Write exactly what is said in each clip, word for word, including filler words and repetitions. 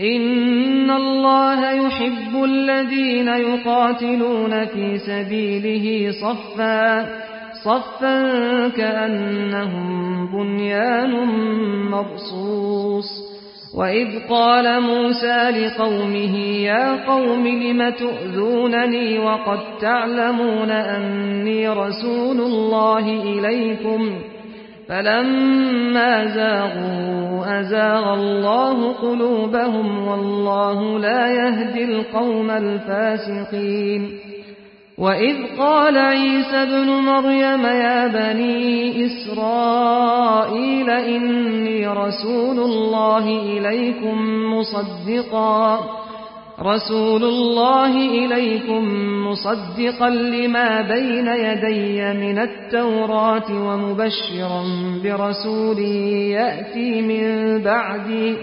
إن الله يحب الذين يقاتلون في سبيله صفا صفا كأنهم بنيان مرصوص وإذ قال موسى لقومه يا قوم لم تؤذونني وقد تعلمون أني رسول الله إليكم فلما زاغوا أزاغ الله قلوبهم والله لا يهدي القوم الفاسقين وإذ قال عيسى ابن مريم يا بني إسرائيل إني رسول الله إليكم مصدقا رسول الله إليكم مصدقا لما بين يدي من التوراة ومبشرا برسول يأتي من بعدي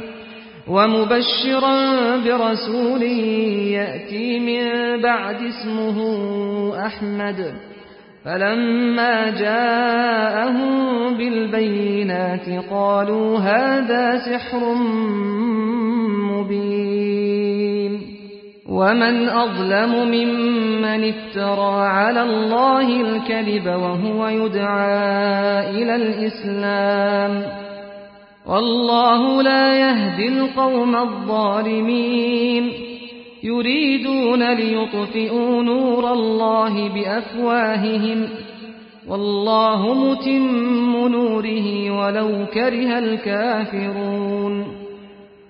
ومبشرا برسول يأتي من بعد اسمه أحمد فلما جاءهم بالبينات قالوا هذا سحر مبين ومن أظلم ممن افترى على الله الكذب وهو يدعى إلى الإسلام والله لا يهدي القوم الظالمين يريدون ليطفئوا نور الله بأفواههم والله متم نوره ولو كره الكافرون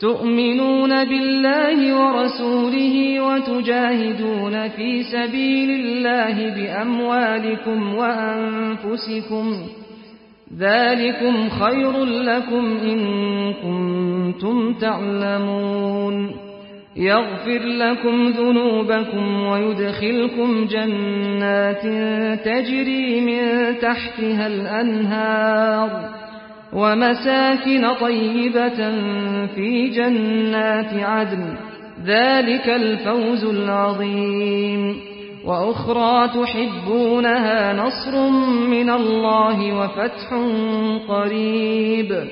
تؤمنون بالله ورسوله وتجاهدون في سبيل الله بأموالكم وأنفسكم ذلكم خير لكم إن كنتم تعلمون يغفر لكم ذنوبكم ويدخلكم جنات تجري من تحتها الأنهار ومساكن طيبة في جنات عدن ذلك الفوز العظيم وأخرى تحبونها نصر من الله وفتح قريب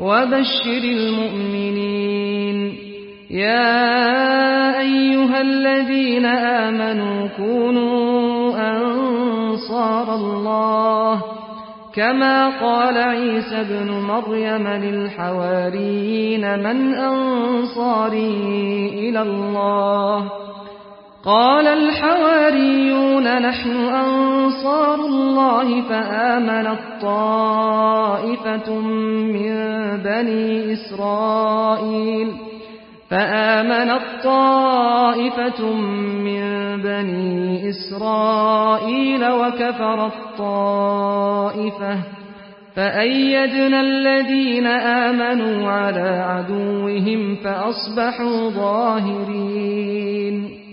وبشر المؤمنين يا أيها الذين آمنوا كونوا أنصار الله كما قال عيسى ابن مريم للحواريين من أنصاري إلى الله قال الحواريون نحن أنصار الله فآمنت طائفة من بني إسرائيل فآمنت طائفة من بني إسرائيل وكفرت طائفة فأيدنا الذين آمنوا على عدوهم فأصبحوا ظاهرين.